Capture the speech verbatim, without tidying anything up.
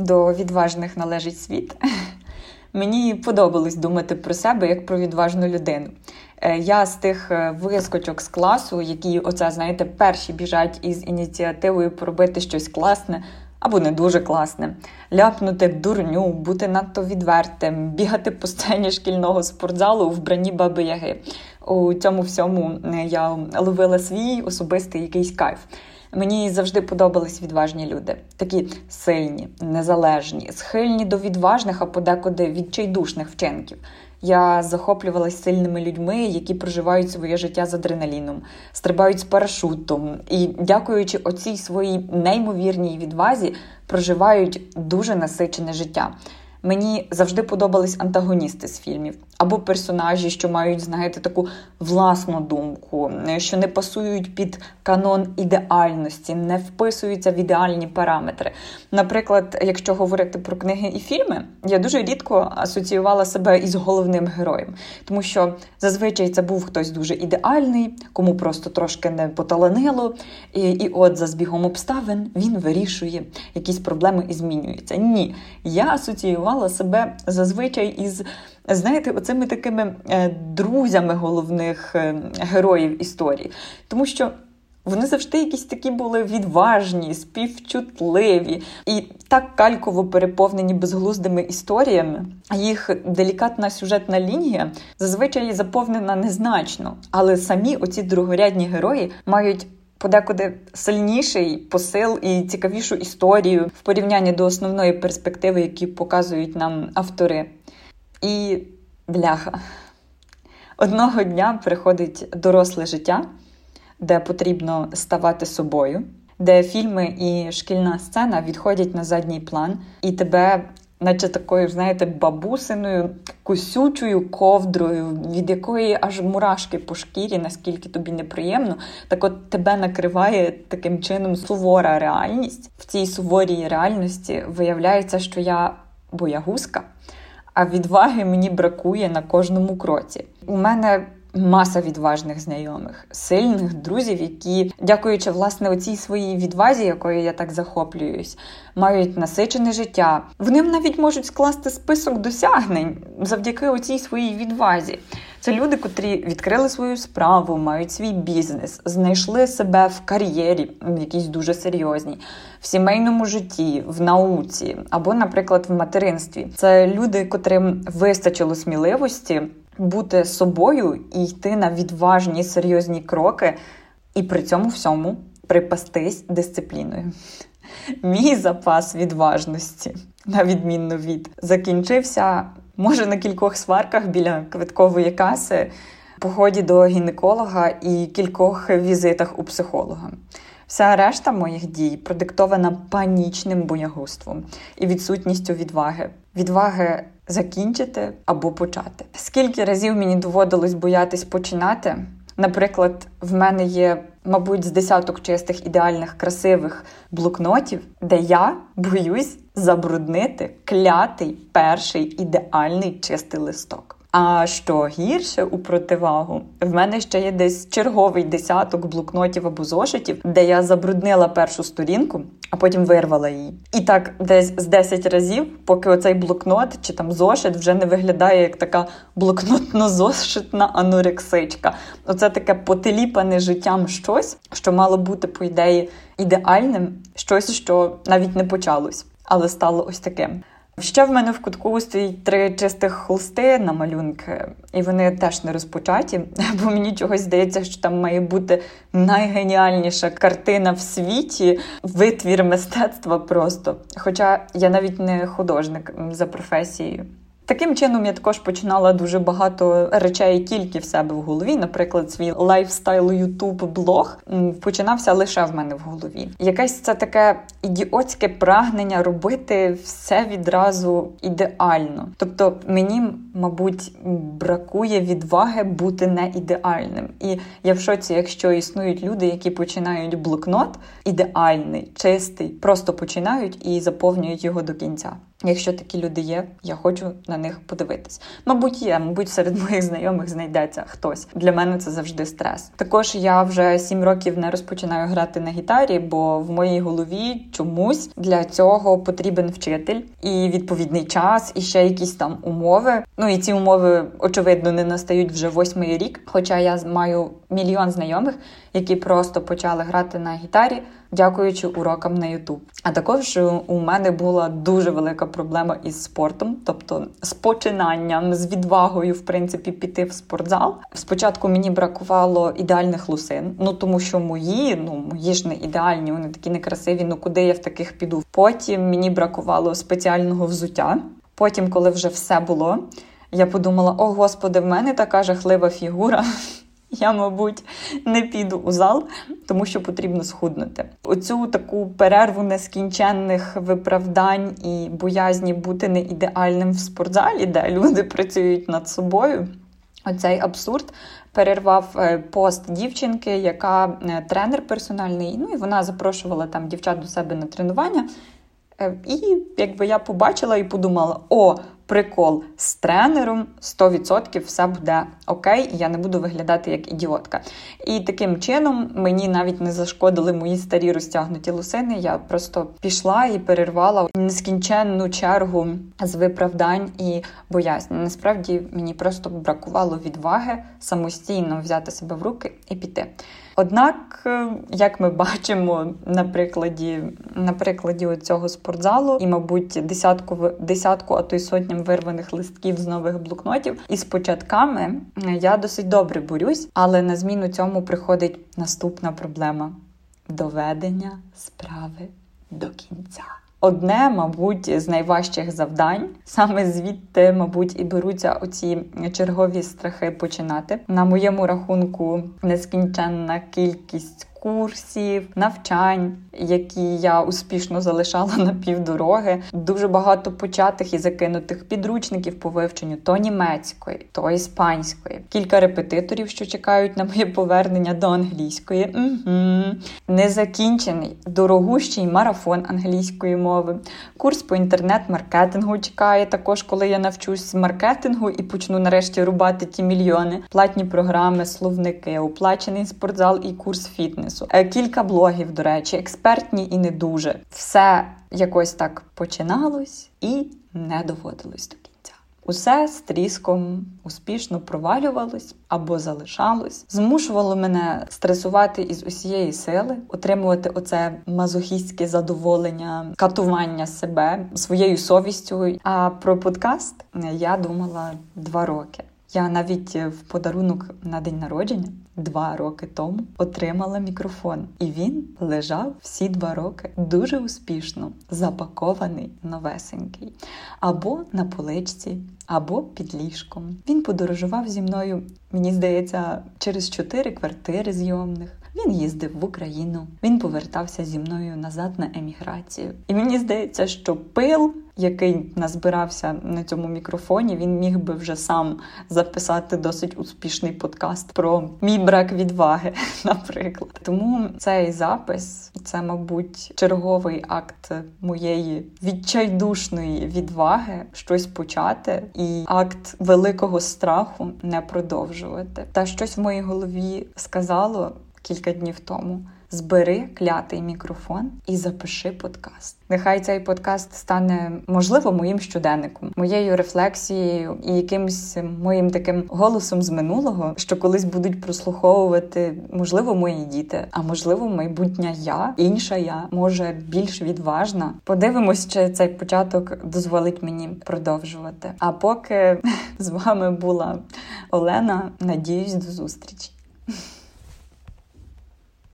До відважних належить світ. Мені подобалось думати про себе як про відважну людину. Я з тих вискочок з класу, які, оце, знаєте, перші біжать із ініціативою поробити щось класне або не дуже класне, ляпнути дурню, бути надто відвертим, бігати по сцені шкільного спортзалу у вбранні баби-яги. У цьому всьому я ловила свій особистий якийсь кайф. Мені завжди подобались відважні люди. Такі сильні, незалежні, схильні до відважних, а подекуди відчайдушних вчинків. Я захоплювалась сильними людьми, які проживають своє життя з адреналіном, стрибають з парашутом і, дякуючи оцій своїй неймовірній відвазі, проживають дуже насичене життя. Мені завжди подобались антагоністи з фільмів або персонажі, що мають, знаєте, таку власну думку, що не пасують під канон ідеальності, не вписуються в ідеальні параметри. Наприклад, якщо говорити про книги і фільми, я дуже рідко асоціювала себе із головним героєм, тому що зазвичай це був хтось дуже ідеальний, кому просто трошки не поталанило, і, і от за збігом обставин він вирішує якісь проблеми і змінюється. Ні, я асоціювала себе зазвичай із, знаєте, оцими такими друзями головних героїв історії. Тому що вони завжди якісь такі були відважні, співчутливі і так кальково переповнені безглуздими історіями. Їх делікатна сюжетна лінія зазвичай заповнена незначно, але самі оці другорядні герої мають подекуди сильніший посил і цікавішу історію в порівнянні до основної перспективи, які показують нам автори. І бляха. Одного дня приходить доросле життя, де потрібно ставати собою, де фільми і шкільна сцена відходять на задній план, і тебе, наче такою, знаєте, бабусиною, кусючою ковдрою, від якої аж мурашки по шкірі, наскільки тобі неприємно, так от тебе накриває таким чином сувора реальність. В цій суворій реальності виявляється, що я боягузка, а відваги мені бракує на кожному кроці. У мене маса відважних знайомих, сильних друзів, які, дякуючи, власне, оцій своїй відвазі, якою я так захоплююсь, мають насичене життя. Вони навіть можуть скласти список досягнень завдяки оцій своїй відвазі. Це люди, котрі відкрили свою справу, мають свій бізнес, знайшли себе в кар'єрі, якійсь дуже серйозній, в сімейному житті, в науці або, наприклад, в материнстві. Це люди, котрим вистачило сміливості бути собою і йти на відважні, серйозні кроки, і при цьому всьому припастись дисципліною. Мій запас відважності, на відмінно від, закінчився, може, на кількох сварках біля квиткової каси, поході до гінеколога і кількох візитах у психолога. Вся решта моїх дій продиктована панічним боягузтвом і відсутністю відваги. Відваги закінчити або почати. Скільки разів мені доводилось боятись починати? Наприклад, в мене є, мабуть, з десяток чистих, ідеальних, красивих блокнотів, де я боюсь забруднити клятий перший ідеальний чистий листок. А що гірше, у противагу, в мене ще є десь черговий десяток блокнотів або зошитів, де я забруднила першу сторінку, а потім вирвала її. І так десь з десять разів, поки оцей блокнот чи там зошит вже не виглядає як така блокнотно-зошитна анорексичка. Оце таке потиліпане життям щось, що мало бути, по ідеї, ідеальним, щось, що навіть не почалось, але стало ось таким. Ще в мене в кутку стоїть три чистих холсти на малюнки, і вони теж не розпочаті, бо мені чогось здається, що там має бути найгеніальніша картина в світі, витвір мистецтва просто. Хоча я навіть не художник за професією. Таким чином я також починала дуже багато речей тільки в себе в голові. Наприклад, свій лайфстайл-ютуб-блог починався лише в мене в голові. Якесь це таке ідіотське прагнення робити все відразу ідеально. Тобто мені, мабуть, бракує відваги бути не ідеальним. І я в шоці, якщо існують люди, які починають блокнот ідеальний, чистий, просто починають і заповнюють його до кінця. Якщо такі люди є, я хочу на них подивитись. Мабуть, є, мабуть, серед моїх знайомих знайдеться хтось. Для мене це завжди стрес. Також я вже сім років не розпочинаю грати на гітарі, бо в моїй голові чомусь для цього потрібен вчитель і відповідний час, і ще якісь там умови. Ну і ці умови, очевидно, не настають вже восьмий рік, хоча я маю мільйон знайомих, які просто почали грати на гітарі, дякуючи урокам на YouTube. А також у мене була дуже велика проблема із спортом, тобто з починанням, з відвагою, в принципі, піти в спортзал. Спочатку мені бракувало ідеальних лусин, ну тому що мої, ну мої ж не ідеальні, вони такі некрасиві, ну куди я в таких піду. Потім мені бракувало спеціального взуття. Потім, коли вже все було, я подумала, о господи, в мене така жахлива фігура. Я, мабуть, не піду у зал, тому що потрібно схуднути. Оцю таку перерву нескінченних виправдань і боязні бути не ідеальним в спортзалі, де люди працюють над собою, оцей абсурд перервав пост дівчинки, яка тренер персональний, ну і вона запрошувала там дівчат до себе на тренування. І якби я побачила і подумала, о, прикол, з тренером сто відсотків все буде окей, і я не буду виглядати як ідіотка. І таким чином мені навіть не зашкодили мої старі розтягнуті лусини, я просто пішла і перервала нескінченну чергу з виправдань і боязнь. Насправді мені просто бракувало відваги самостійно взяти себе в руки і піти. Однак, як ми бачимо на прикладі, на прикладі цього спортзалу і, мабуть, десятку, десятку, а то й сотням вирваних листків з нових блокнотів, із початками я досить добре борюсь, але на зміну цьому приходить наступна проблема – доведення справи до кінця. Одне, мабуть, з найважчих завдань. Саме звідти, мабуть, і беруться оці чергові страхи починати. На моєму рахунку нескінченна кількість курсів, навчань, які я успішно залишала на півдороги. Дуже багато початих і закинутих підручників по вивченню то німецької, то іспанської. Кілька репетиторів, що чекають на моє повернення до англійської. Угу. Незакінчений, дорогущий марафон англійської мови. Курс по інтернет-маркетингу чекає також, коли я навчусь з маркетингу і почну нарешті рубати ті мільйони. Платні програми, словники, оплачений спортзал і курс фітнес. Кілька блогів, до речі, експертні і не дуже. Все якось так починалось і не доводилось до кінця. Усе з тріском успішно провалювалось або залишалось. Змушувало мене стресувати із усієї сили, отримувати оце мазохістське задоволення, катування себе, своєю совістю. А про подкаст я думала два роки. Я навіть в подарунок на день народження два роки тому отримала мікрофон. І він лежав всі два роки дуже успішно запакований новесенький. Або на поличці, або під ліжком. Він подорожував зі мною, мені здається, через чотири квартири зйомних. Він їздив в Україну, він повертався зі мною назад на еміграцію. І мені здається, що пил, який назбирався на цьому мікрофоні, він міг би вже сам записати досить успішний подкаст про мій брак відваги, наприклад. Тому цей запис – це, мабуть, черговий акт моєї відчайдушної відваги щось почати і акт великого страху не продовжувати. Та щось в моїй голові сказало кілька днів тому: збери клятий мікрофон і запиши подкаст. Нехай цей подкаст стане, можливо, моїм щоденником, моєю рефлексією і якимось моїм таким голосом з минулого, що колись будуть прослуховувати, можливо, мої діти, а можливо, майбутня я, інша я, може, більш відважна. Подивимось, чи цей початок дозволить мені продовжувати. А поки з вами була Олена, надіюсь, до зустрічі.